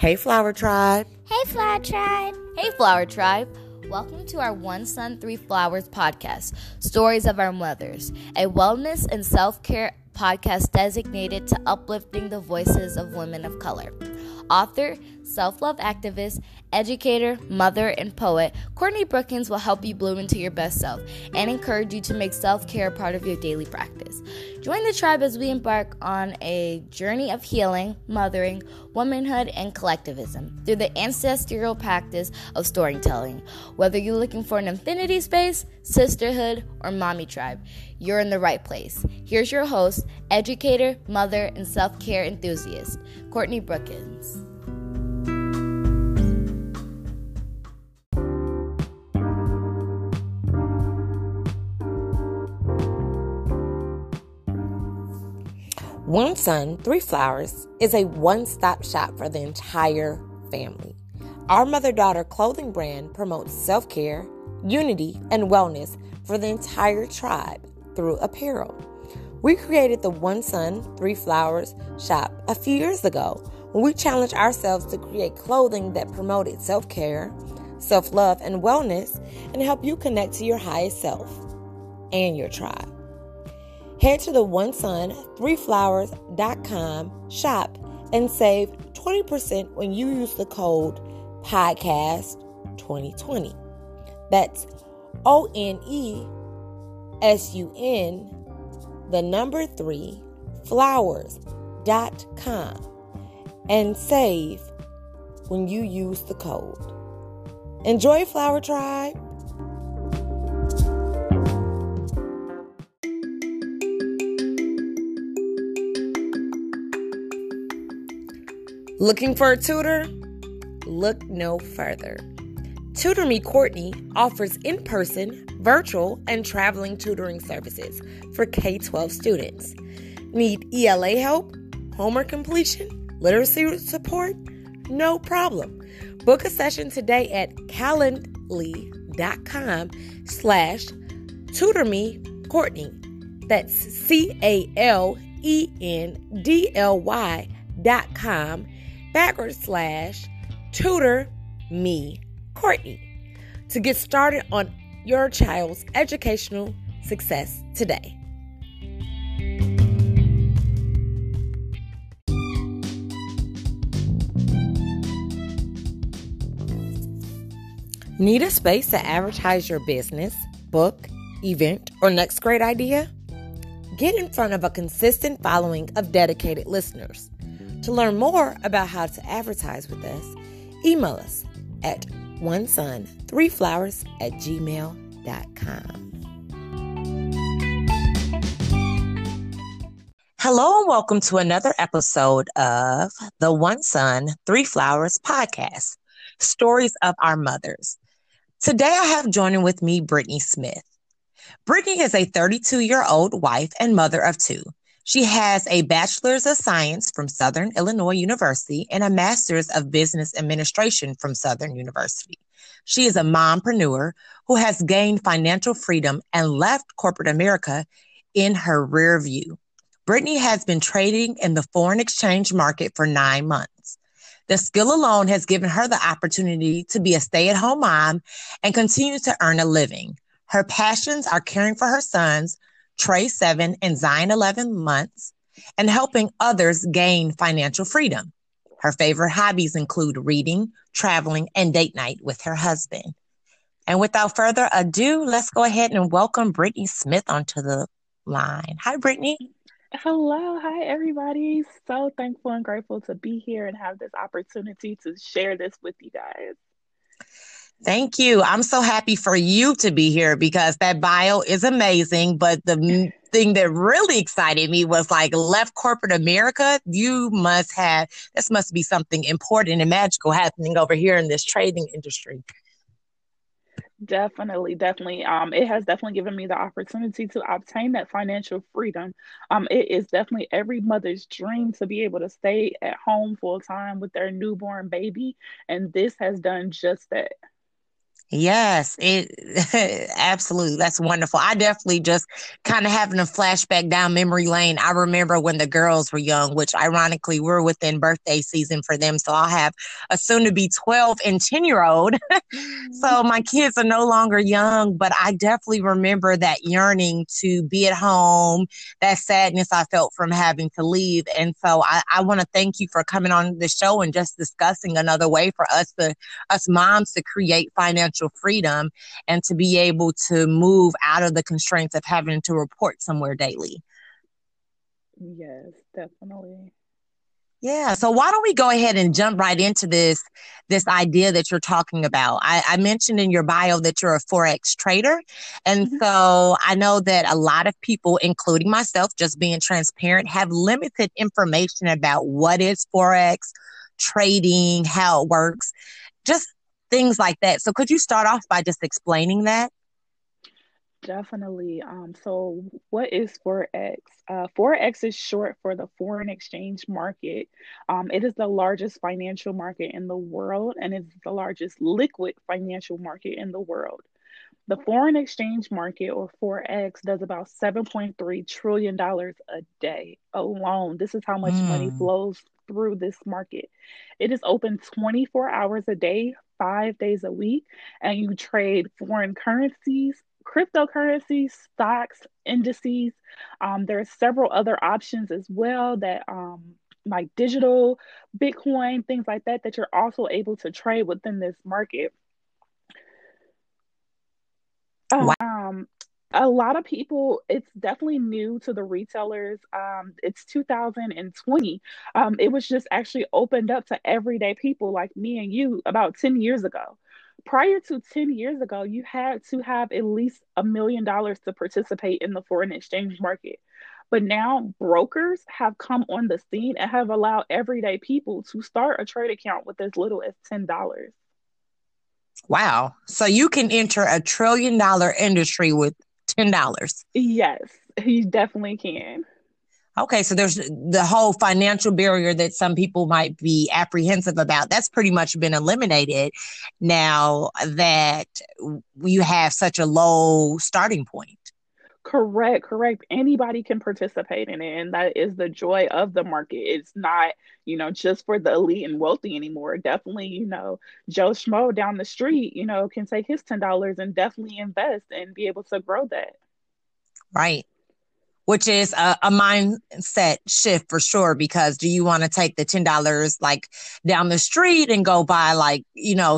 Hey, Flower Tribe. Hey, Flower Tribe. Hey, Flower Tribe. Welcome to our One Sun, Three Flowers podcast, Stories of Our Mothers, a wellness and self-care podcast designated to uplifting the voices of women of color. Author, self-love activist, educator, mother, and poet, Courtney Brookins will help you bloom into your best self and encourage you to make self-care a part of your daily practice. Join the tribe as we embark on a journey of healing, mothering, womanhood, and collectivism through the ancestral practice of storytelling. Whether you're looking for an infinity space, sisterhood, or mommy tribe, you're in the right place. Here's your host, educator, mother, and self-care enthusiast, Courtney Brookins. One Sun, Three Flowers is a one-stop shop for the entire family. Our mother-daughter clothing brand promotes self-care, unity, and wellness for the entire tribe through apparel. We created the One Sun, Three Flowers shop a few years ago when we challenged ourselves to create clothing that promoted self-care, self-love, and wellness and help you connect to your highest self and your tribe. Head to the onesun3flowers.com shop and save 20% when you use the code podcast2020. That's onesun3flowers.com and save when you use the code. Enjoy, Flower Tribe. Looking for a tutor? Look no further. Tutor Me Courtney offers in-person, virtual, and traveling tutoring services for K-12 students. Need ELA help? Homework completion? Literacy support? No problem. Book a session today at calendly.com/tutormecourtney. That's calendly.com/tutormecourtney to get started on your child's educational success today. Need a space to advertise your business, book, event, or next great idea? Get in front of a consistent following of dedicated listeners. To learn more about how to advertise with us, email us at onesun3flowers@gmail.com. Hello and welcome to another episode of the One Sun, Three Flowers podcast, Stories of Our Mothers. Today I have joining with me Brittany Smith. Brittany is a 32-year-old wife and mother of two. She has a Bachelor's of Science from Southern Illinois University and a Master's of Business Administration from Southern University. She is a mompreneur who has gained financial freedom and left corporate America in her rear view. Brittany has been trading in the foreign exchange market for 9 months. The skill alone has given her the opportunity to be a stay-at-home mom and continue to earn a living. Her passions are caring for her sons, Trey 7 and Zion 11 months, and helping others gain financial freedom. Her favorite hobbies include reading, traveling, and date night with her husband. And without further ado, let's go ahead and welcome Brittany Smith onto the line. Hi, Brittany. Hello. Hi, everybody. So thankful and grateful to be here and have this opportunity to share this with you guys. Thank you. I'm so happy for you to be here because that bio is amazing. But the thing that really excited me was like left corporate America. You must have, this must be something important and magical happening over here in this trading industry. Definitely. It has definitely given me the opportunity to obtain that financial freedom. It is definitely every mother's dream to be able to stay at home full time with their newborn baby. And this has done just that. Yes, it absolutely. That's wonderful. I definitely just kind of having a flashback down memory lane. I remember when the girls were young, which ironically we're within birthday season for them. So I'll have a soon to be 12 and 10-year-old. So my kids are no longer young, but I definitely remember that yearning to be at home, that sadness I felt from having to leave. And so I want to thank you for coming on the show and just discussing another way for us moms to create financial freedom and to be able to move out of the constraints of having to report somewhere daily. Yes, definitely. Yeah. So why don't we go ahead and jump right into this idea that you're talking about? I mentioned in your bio that you're a Forex trader. And so I know that a lot of people, including myself, just being transparent, have limited information about what is Forex trading, how it works, just things like that. So could you start off by just explaining that? Definitely. So what is Forex? Forex is short for the foreign exchange market. It is the largest financial market in the world, and it's the largest liquid financial market in the world. The foreign exchange market, or Forex, does about $7.3 trillion a day alone. This is how much money flows through this market. It is open 24 hours a day, 5 days a week, and you trade foreign currencies, cryptocurrencies, stocks, indices. There are several other options as well that like digital, Bitcoin, things like that you're also able to trade within this market. Wow. A lot of people, it's definitely new to the retailers. It's 2020. It was just actually opened up to everyday people like me and you about 10 years ago. Prior to 10 years ago, you had to have at least $1 million to participate in the foreign exchange market. But now brokers have come on the scene and have allowed everyday people to start a trade account with as little as $10. Wow. So you can enter a $1 trillion industry with $10. Yes, you definitely can. Okay, so there's the whole financial barrier that some people might be apprehensive about. That's pretty much been eliminated now that you have such a low starting point. Correct. Anybody can participate in it, and that is the joy of the market. It's not, just for the elite and wealthy anymore. Definitely, Joe Schmo down the street, can take his $10 and definitely invest and be able to grow that. Right. Which is a mindset shift for sure, because do you want to take the $10 like down the street and go buy like,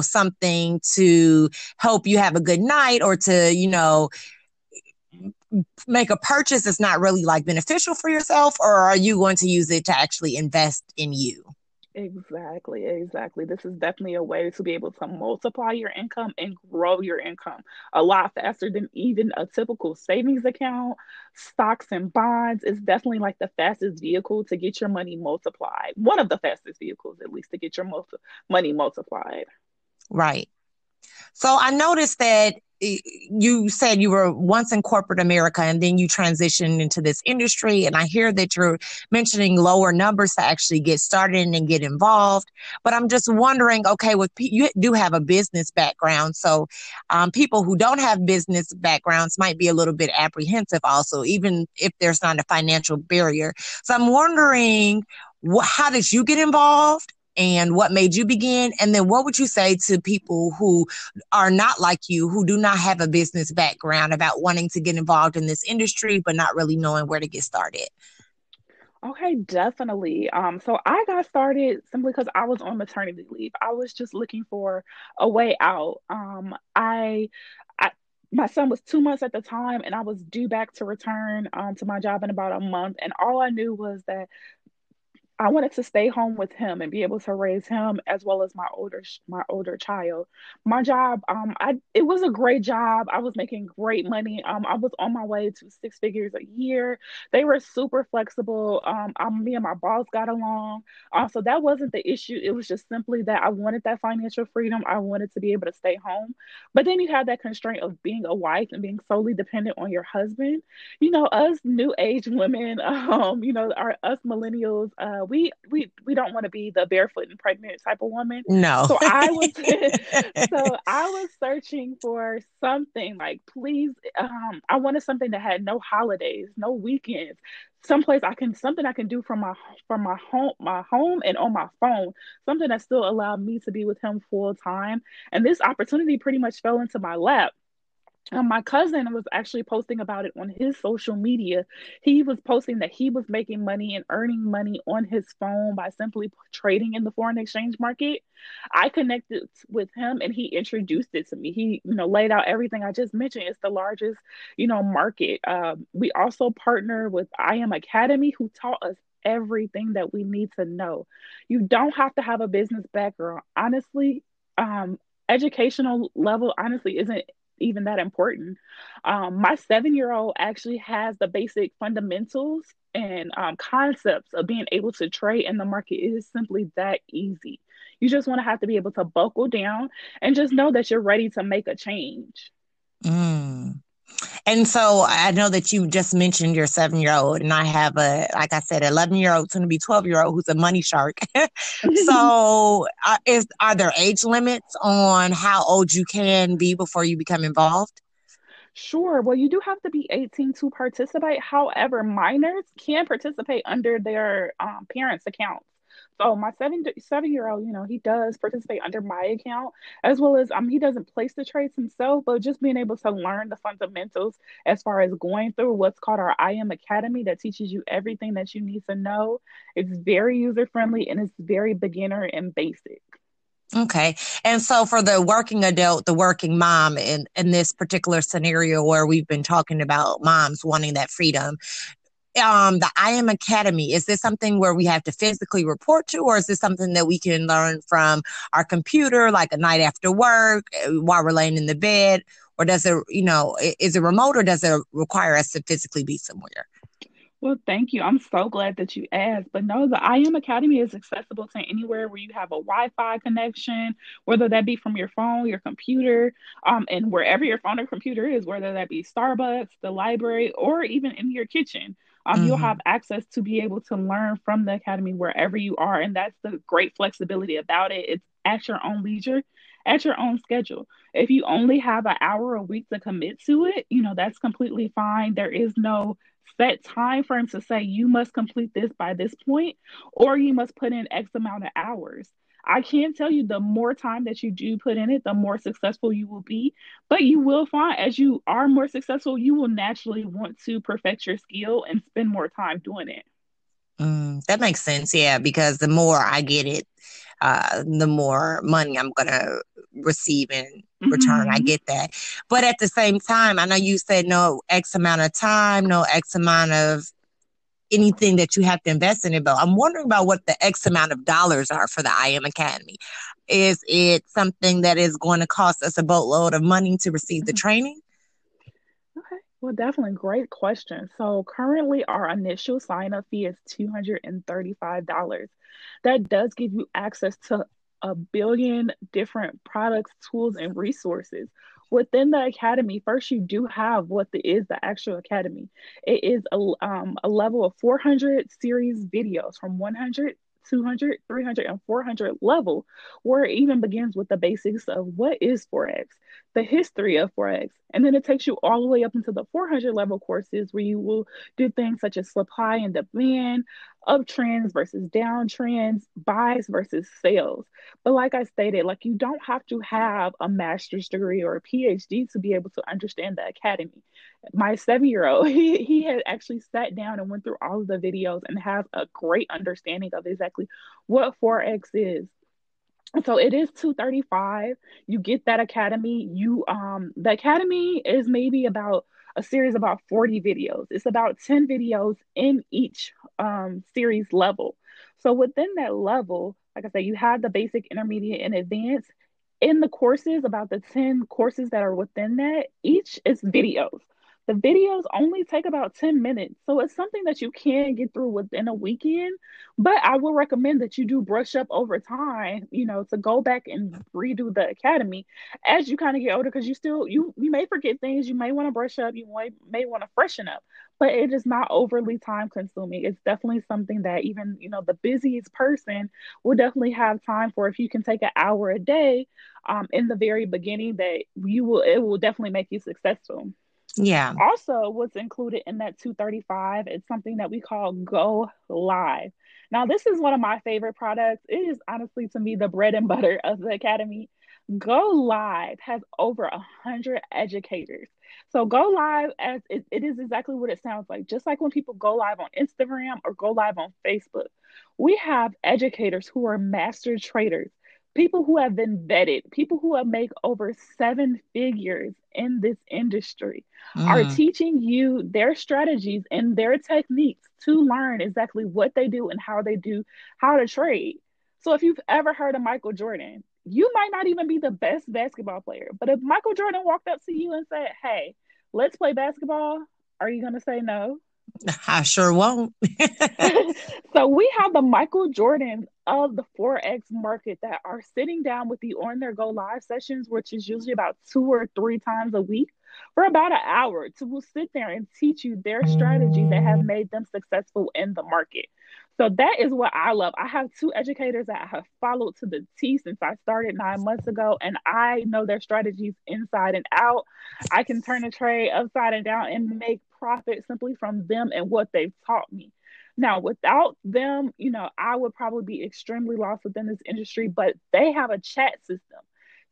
something to help you have a good night or to, make a purchase that's not really like beneficial for yourself, or are you going to use it to actually invest in you? Exactly. This is definitely a way to be able to multiply your income and grow your income a lot faster than even a typical savings account. Stocks and bonds is definitely like the fastest vehicle to get your money multiplied. One of the fastest vehicles, at least, to get your money multiplied. Right. So I noticed that you said you were once in corporate America and then you transitioned into this industry. And I hear that you're mentioning lower numbers to actually get started and get involved. But I'm just wondering, okay, you do have a business background. So people who don't have business backgrounds might be a little bit apprehensive also, even if there's not a financial barrier. So I'm wondering, how did you get involved? And what made you begin? And then what would you say to people who are not like you, who do not have a business background about wanting to get involved in this industry, but not really knowing where to get started? Okay, definitely. So I got started simply because I was on maternity leave. I was just looking for a way out. My son was 2 months at the time, and I was due back to return to my job in about a month. And all I knew was that I wanted to stay home with him and be able to raise him as well as my older child. My job, it was a great job. I was making great money. I was on my way to 6 figures a year. They were super flexible. Me and my boss got along. So that wasn't the issue. It was just simply that I wanted that financial freedom. I wanted to be able to stay home. But then you have that constraint of being a wife and being solely dependent on your husband. Us new age women, us millennials, we don't want to be the barefoot and pregnant type of woman. No. So I was searching for something like, please, I wanted something that had no holidays, no weekends, something I can do from my home and on my phone, something that still allowed me to be with him full time. And this opportunity pretty much fell into my lap. My cousin was actually posting about it on his social media. He was posting that he was making money and earning money on his phone by simply trading in the foreign exchange market. I connected with him and he introduced it to me. He, laid out everything I just mentioned. It's the largest, market. We also partner with I Am Academy, who taught us everything that we need to know. You don't have to have a business background. Honestly, educational level, honestly, isn't even that important. My 7-year-old actually has the basic fundamentals and concepts of being able to trade in the market. It is simply that easy. You just have to be able to buckle down and just know that you're ready to make a change. And so I know that you just mentioned your 7-year-old, and I have like I said, 11-year-old, soon to be 12-year-old, who's a money shark. So are there age limits on how old you can be before you become involved? Sure. Well, you do have to be 18 to participate. However, minors can participate under their parents' accounts. So my seven-year-old, he does participate under my account, as well as he doesn't place the trades himself, but just being able to learn the fundamentals as far as going through what's called our I Am Academy that teaches you everything that you need to know. It's very user-friendly and it's very beginner and basic. Okay. And so for the working adult, the working mom in this particular scenario where we've been talking about moms wanting that freedom, the I Am Academy, is this something where we have to physically report to, or is this something that we can learn from our computer, like a night after work while we're laying in the bed? Or does it, is it remote, or does it require us to physically be somewhere? Well, thank you. I'm so glad that you asked. But no, the I Am Academy is accessible to anywhere where you have a Wi-Fi connection, whether that be from your phone, your computer, and wherever your phone or computer is, whether that be Starbucks, the library, or even in your kitchen. You'll have access to be able to learn from the academy wherever you are. And that's the great flexibility about it. It's at your own leisure, at your own schedule. If you only have an hour a week to commit to it, that's completely fine. There is no set time frame to say you must complete this by this point, or you must put in X amount of hours. I can tell you the more time that you do put in it, the more successful you will be. But you will find as you are more successful, you will naturally want to perfect your skill and spend more time doing it. That makes sense. Yeah, because the more I get it, the more money I'm going to receive in return. I get that. But at the same time, I know you said no X amount of time, no X amount of anything that you have to invest in it, but I'm wondering about what the X amount of dollars are for the I Am Academy. Is it something that is going to cost us a boatload of money to receive the training? Okay, well, definitely. Great question. So currently our initial sign-up fee is $235. That does give you access to a billion different products, tools, and resources. Within the academy, first, you do have the actual academy. It is a level of 400 series videos from 100, 200, 300, and 400 level, where it even begins with the basics of what is Forex, the history of Forex. And then it takes you all the way up into the 400 level courses where you will do things such as supply and demand, uptrends versus downtrends, buys versus sales. But like I stated, you don't have to have a master's degree or a PhD to be able to understand the academy. My 7-year-old, he had actually sat down and went through all of the videos and has a great understanding of exactly what Forex is. So it is $235. You get that academy. The academy is maybe about a series about 40 videos. It's about 10 videos in each series level. So within that level, like I said, you have the basic, intermediate, and advanced. In the courses, about the 10 courses that are within that, each is videos. The videos only take about 10 minutes. So it's something that you can get through within a weekend, but I will recommend that you do brush up over time, you know, to go back and redo the academy as you kind of get older, because you still, you may forget things. You may want to brush up. You may want to freshen up, but it is not overly time consuming. It's definitely something that even, you know, the busiest person will definitely have time for. If you can take an hour a day in the very beginning, that it will definitely make you successful. Yeah. Also, what's included in that 235 is something that we call Go Live. Now, this is one of my favorite products. It is honestly, to me, the bread and butter of the academy. Go Live has over 100 educators. So Go Live, as it is exactly what it sounds like. Just like when people go live on Instagram or go live on Facebook, we have educators who are master traders, people who have been vetted, people who have made over 7 figures in this industry, are teaching you their strategies and their techniques to learn exactly what they do and how to trade. So if you've ever heard of Michael Jordan, you might not even be the best basketball player, but if Michael Jordan walked up to you and said, "Hey, let's play basketball," are you going to say no? I sure won't. So we have the Michael Jordan of the Forex market that are sitting down with you on their Go Live sessions, which is usually about 2 or 3 times a week for about an hour, to sit there and teach you their strategy that have made them successful in the market. So that is what I love. I have 2 educators that I have followed to the T since I started 9 months ago, and I know their strategies inside and out. I can turn a trade upside and down and make profit simply from them and what they've taught me. Now, without them, you know, I would probably be extremely lost within this industry, but they have a chat system.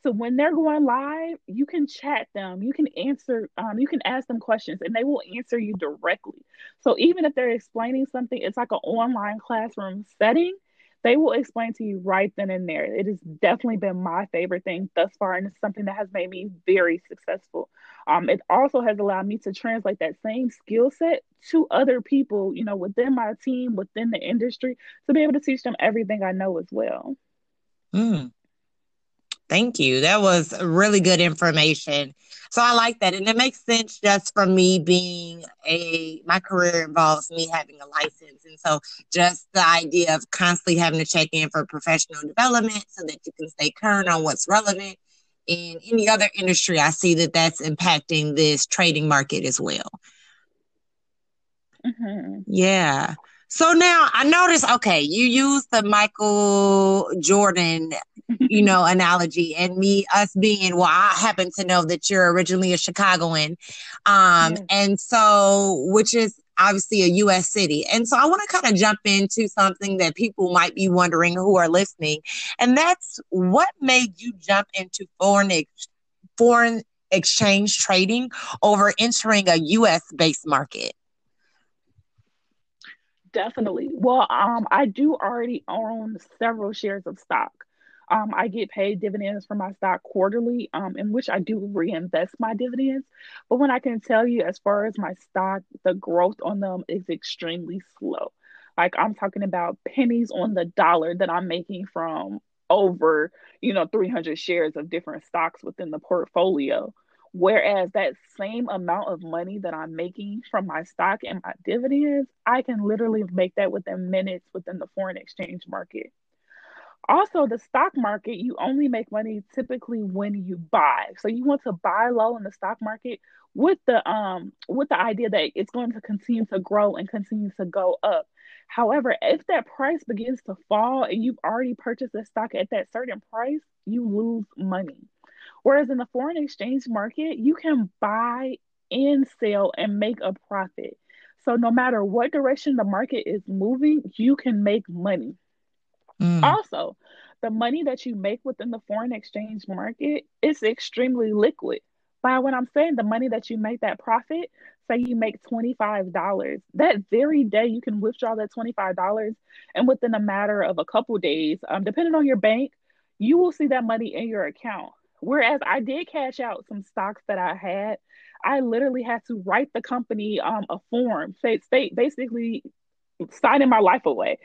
So when they're going live, you can chat them, you can answer, you can ask them questions, and they will answer you directly. So even if they're explaining something, it's like an online classroom setting, they will explain to you right then and there. It has definitely been my favorite thing thus far, and it's something that has made me very successful. It also has allowed me to translate that same skill set to other people, you know, within my team, within the industry, to be able to teach them everything I know as well. Thank you. That was really good information. So I like that. And it makes sense just from me being my career involves me having a license. And so just the idea of constantly having to check in for professional development so that you can stay current on what's relevant in any other industry, I see that that's impacting this trading market as well. Mm-hmm. Yeah. So now I notice, okay, you use the Michael Jordan, you know, analogy, and us being, well, I happen to know that you're originally a Chicagoan. And so, which is obviously a U.S. city. And so I want to kind of jump into something that people might be wondering who are listening. And that's what made you jump into foreign exchange trading over entering a U.S. based market? Definitely. Well, I do already own several shares of stock. I get paid dividends from my stock quarterly, in which I do reinvest my dividends. But when I can tell you, as far as my stock, the growth on them is extremely slow. Like, I'm talking about pennies on the dollar that I'm making from over, 300 shares of different stocks within the portfolio. Whereas that same amount of money that I'm making from my stock and my dividends, I can literally make that within minutes within the foreign exchange market. Also, the stock market, you only make money typically when you buy. So you want to buy low in the stock market with the idea that it's going to continue to grow and continue to go up. However, if that price begins to fall and you've already purchased the stock at that certain price, you lose money. Whereas in the foreign exchange market, you can buy and sell and make a profit. So no matter what direction the market is moving, you can make money. Also, the money that you make within the foreign exchange market is extremely liquid. By what I'm saying, the money that you make, that profit, say you make $25, that very day you can withdraw that $25, and within a matter of a couple days, depending on your bank, you will see that money in your account. Whereas I did cash out some stocks that I had. I literally had to write the company a form, basically signing my life away,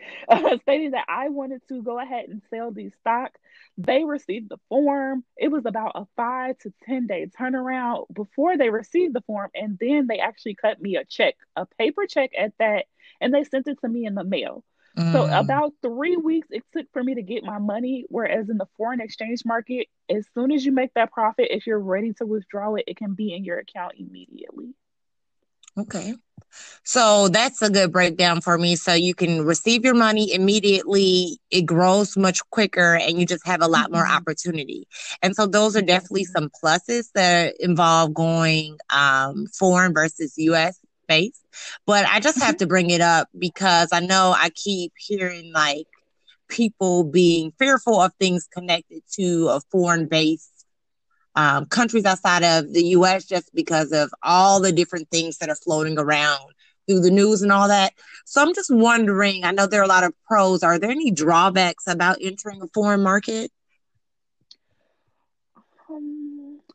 stating that I wanted to go ahead and sell these stocks. They received the form. It was about a 5 to 10 day turnaround before they received the form. And then they actually cut me a check, a paper check at that, and they sent it to me in the mail. So about 3 weeks it took for me to get my money, whereas in the foreign exchange market, as soon as you make that profit, if you're ready to withdraw it, it can be in your account immediately. Okay. So that's a good breakdown for me. So you can receive your money immediately. It grows much quicker and you just have a lot more opportunity. And so those are definitely some pluses that involve going foreign versus U.S. based. But I just have to bring it up because I know I keep hearing like people being fearful of things connected to a foreign base. Countries outside of the U.S. just because of all the different things that are floating around through the news and all that. So I'm just wondering, I know there are a lot of pros. Are there any drawbacks about entering a foreign market?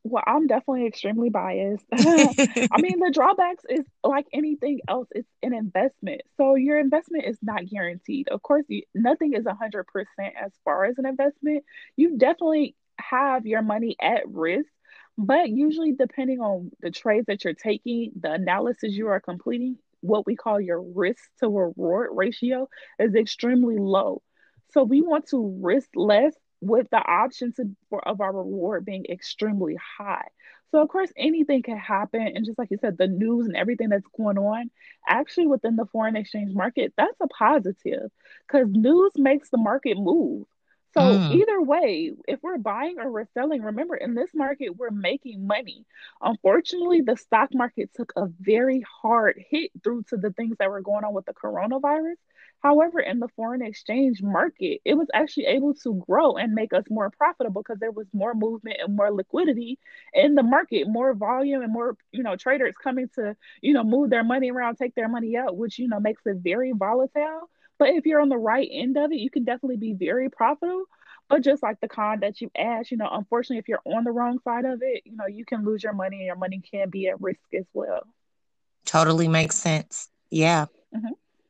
Well, I'm definitely extremely biased. I mean, the drawbacks is like anything else. It's an investment. So your investment is not guaranteed. Of course, nothing is 100% as far as an investment. You definitely have your money at risk, but usually depending on the trades that you're taking, the analysis you are completing, what we call your risk to reward ratio is extremely low. So we want to risk less with the option of our reward being extremely high. So of course, anything can happen. And just like you said, the news and everything that's going on, actually within the foreign exchange market, that's a positive because news makes the market move. So either way, if we're buying or we're selling, remember in this market, we're making money. Unfortunately, the stock market took a very hard hit due to the things that were going on with the coronavirus. However, in the foreign exchange market, it was actually able to grow and make us more profitable because there was more movement and more liquidity in the market, more volume and more, traders coming to, move their money around, take their money out, which, makes it very volatile. But if you're on the right end of it, you can definitely be very profitable. But just like the con that you asked, unfortunately, if you're on the wrong side of it, you can lose your money and your money can be at risk as well. Totally makes sense. Yeah,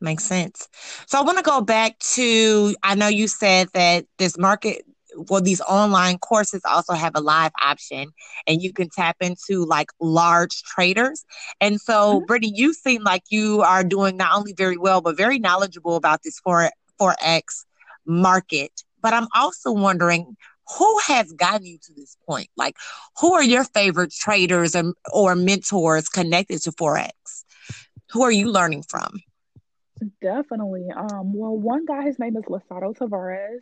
makes sense. So I want to go back to, I know you said that this market, well, these online courses also have a live option and you can tap into like large traders. And so, Brittany, you seem like you are doing not only very well, but very knowledgeable about this Forex market. But I'm also wondering who has gotten you to this point? Like, who are your favorite traders or mentors connected to Forex? Who are you learning from? Definitely. Well, one guy, his name is Lasado Tavares.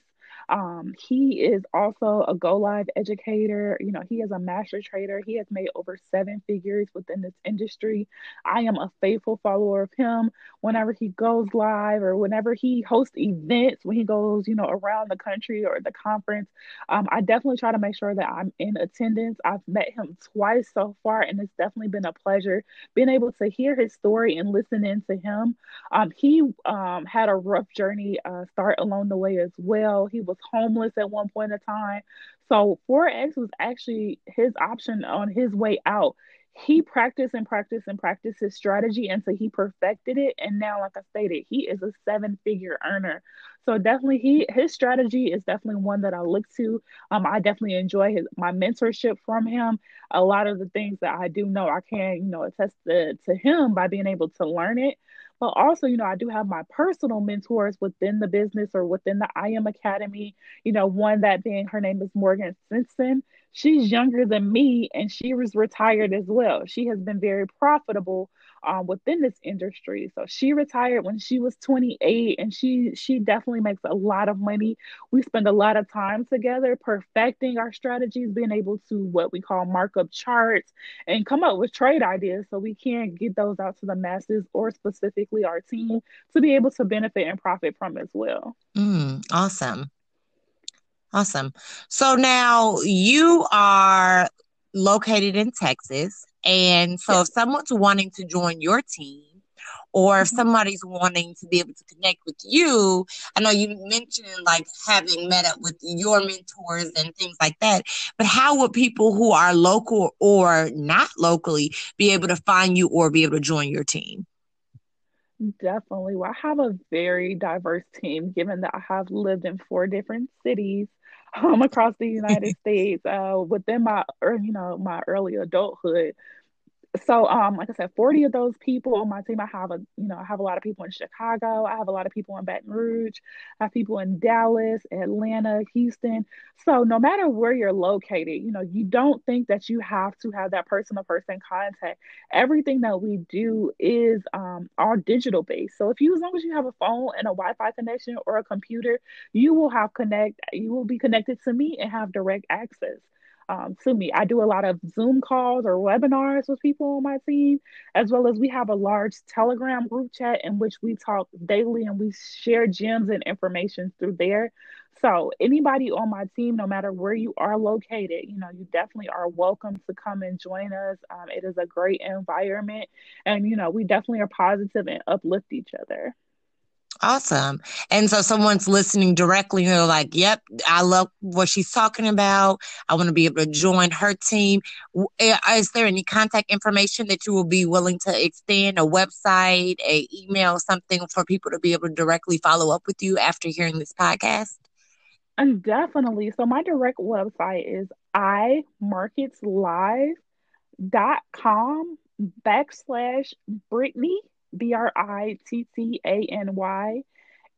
He is also a Go Live educator. He is a master trader. He has made over seven figures within this industry. I am a faithful follower of him. Whenever he goes live or whenever he hosts events, when he goes, around the country or the conference, I definitely try to make sure that I'm in attendance. I've met him twice so far, and it's definitely been a pleasure being able to hear his story and listen in to him. He had a rough journey, start along the way as well. He was homeless at one point in time. So Forex was actually his option on his way out. He practiced his strategy until he perfected it. And now, like I stated, he is a seven-figure earner. So definitely his strategy is definitely one that I look to. I definitely enjoy my mentorship from him. A lot of the things that I do know, I can, attest to him by being able to learn it. But also, I do have my personal mentors within the business or within the I Am Academy, one that being her name is Morgan Simpson. She's younger than me and she was retired as well. She has been very profitable within this industry. So she retired when she was 28 and she definitely makes a lot of money. We spend a lot of time together perfecting our strategies, being able to what we call markup charts and come up with trade ideas so we can get those out to the masses or specifically our team to be able to benefit and profit from as well. Awesome. So now you are located in Texas. And so if someone's wanting to join your team or if somebody's wanting to be able to connect with you, I know you mentioned like having met up with your mentors and things like that, but how would people who are local or not locally be able to find you or be able to join your team? Definitely. Well, I have a very diverse team, given that I have lived in 4 different cities across the United States within my early adulthood. So, like I said, 40 of those people on my team, I have a lot of people in Chicago. I have a lot of people in Baton Rouge. I have people in Dallas, Atlanta, Houston. So no matter where you're located, you don't think that you have to have that person-to-person contact. Everything that we do is all digital based. So as long as you have a phone and a Wi-Fi connection or a computer, you will be connected to me and have direct access. To me. I do a lot of Zoom calls or webinars with people on my team, as well as we have a large Telegram group chat in which we talk daily and we share gems and information through there. So anybody on my team, no matter where you are located, you definitely are welcome to come and join us. It is a great environment, and we definitely are positive and uplift each other. Awesome. And so someone's listening directly and they're like, yep, I love what she's talking about. I want to be able to join her team. Is there any contact information that you will be willing to extend, a website, a email, something for people to be able to directly follow up with you after hearing this podcast? And definitely. So my direct website is imarketslive.com/Brittany. BRITTANY,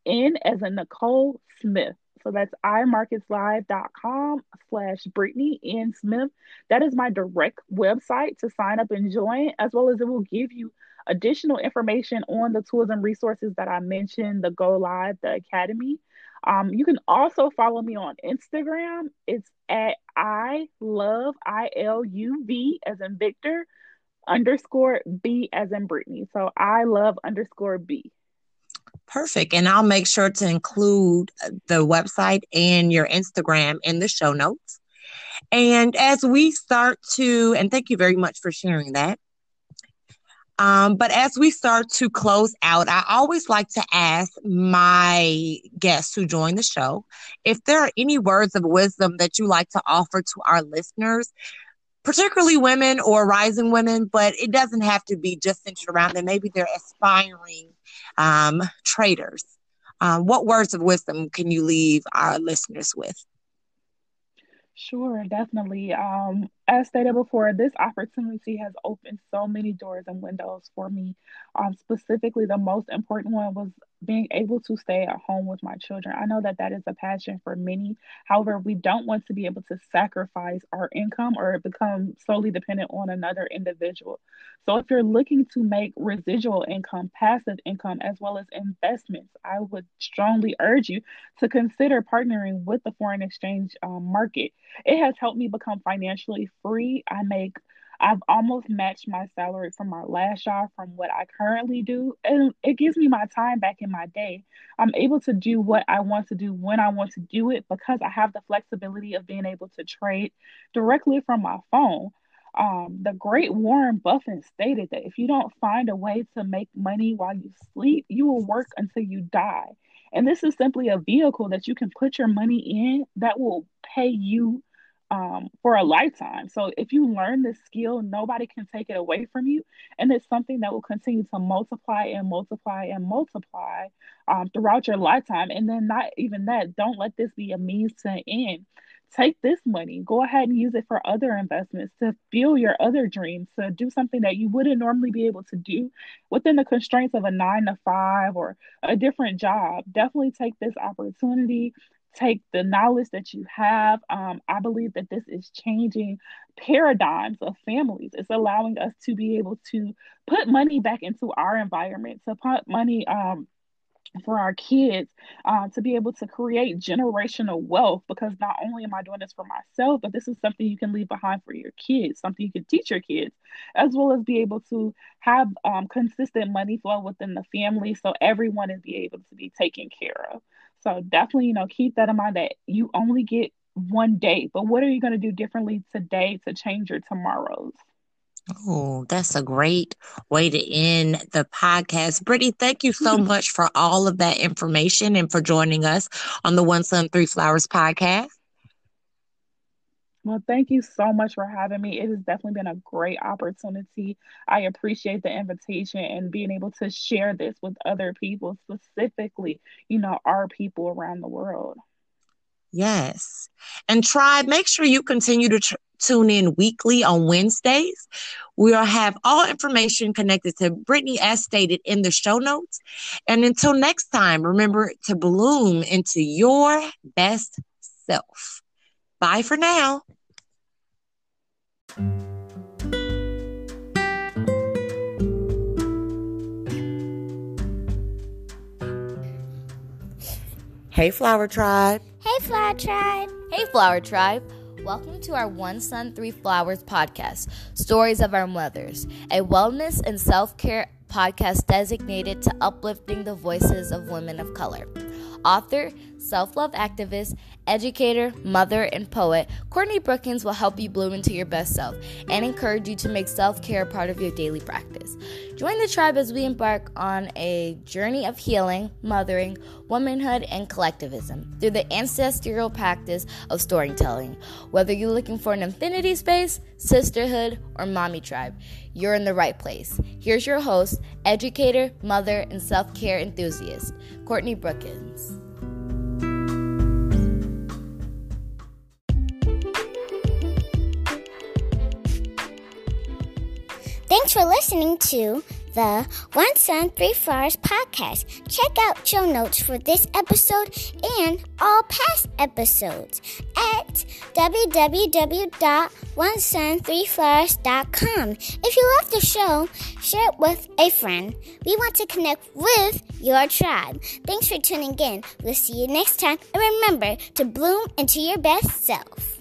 N as in Nicole, Smith. So that's imarketslive.com/Brittany N Smith. That is my direct website to sign up and join, as well as it will give you additional information on the tools and resources that I mentioned, the Go Live, the Academy. You can also follow me on Instagram. It's at ILUV as in Victor, _B as in Brittany. So ILUV_B. Perfect. And I'll make sure to include the website and your Instagram in the show notes. And and thank you very much for sharing that. But as we start to close out, I always like to ask my guests who join the show if there are any words of wisdom that you like to offer to our listeners, particularly women or rising women, but it doesn't have to be just centered around them. Maybe they're aspiring traders. What words of wisdom can you leave our listeners with? Sure, definitely. As stated before, this opportunity has opened so many doors and windows for me. Specifically, the most important one was being able to stay at home with my children. I know that is a passion for many. However, we don't want to be able to sacrifice our income or become solely dependent on another individual. So if you're looking to make residual income, passive income, as well as investments, I would strongly urge you to consider partnering with the foreign exchange market. It has helped me become financially free. I've almost matched my salary from my last job from what I currently do, and it gives me my time back in my day. I'm able to do what I want to do when I want to do it because I have the flexibility of being able to trade directly from my phone. The great Warren Buffett stated that if you don't find a way to make money while you sleep, you will work until you die. And this is simply a vehicle that you can put your money in that will pay you for a lifetime. So if you learn this skill, nobody can take it away from you. And it's something that will continue to multiply and multiply and multiply throughout your lifetime. And then not even that, don't let this be a means to an end. Take this money, go ahead and use it for other investments, to fuel your other dreams, to do something that you wouldn't normally be able to do within the constraints of a 9-to-5 or a different job. Definitely take this opportunity. Take the knowledge that you have. I believe that this is changing paradigms of families. It's allowing us to be able to put money back into our environment, to put money for our kids, to be able to create generational wealth, because not only am I doing this for myself, but this is something you can leave behind for your kids, something you can teach your kids, as well as be able to have consistent money flow within the family so everyone is be able to be taken care of. So definitely, keep that in mind that you only get one day, but what are you going to do differently today to change your tomorrows? Oh, that's a great way to end the podcast. Brittany, thank you so much for all of that information and for joining us on the One Sun Three Flowers podcast. Well, thank you so much for having me. It has definitely been a great opportunity. I appreciate the invitation and being able to share this with other people, specifically, our people around the world. Yes. And Tribe, make sure you continue to tune in weekly on Wednesdays. We'll have all information connected to Brittany as stated in the show notes. And until next time, remember to bloom into your best self. Bye for now. Hey, Flower Tribe. Hey, Flower Tribe. Hey, Flower Tribe. Welcome to our One Sun, Three Flowers podcast, Stories of Our Mothers, a wellness and self-care podcast designated to uplifting the voices of women of color. Author, self-love activist, educator, mother, and poet, Courtney Brookins will help you bloom into your best self and encourage you to make self-care part of your daily practice. Join the tribe as we embark on a journey of healing, mothering, womanhood, and collectivism through the ancestral practice of storytelling. Whether you're looking for an infinity space, sisterhood, or mommy tribe, you're in the right place. Here's your host, educator, mother, and self-care enthusiast, Courtney Brookins. Thanks for listening to the One Sun, Three Flowers podcast. Check out show notes for this episode and all past episodes at www.onesunthreeflowers.com. If you love the show, share it with a friend. We want to connect with your tribe. Thanks for tuning in. We'll see you next time. And remember to bloom into your best self.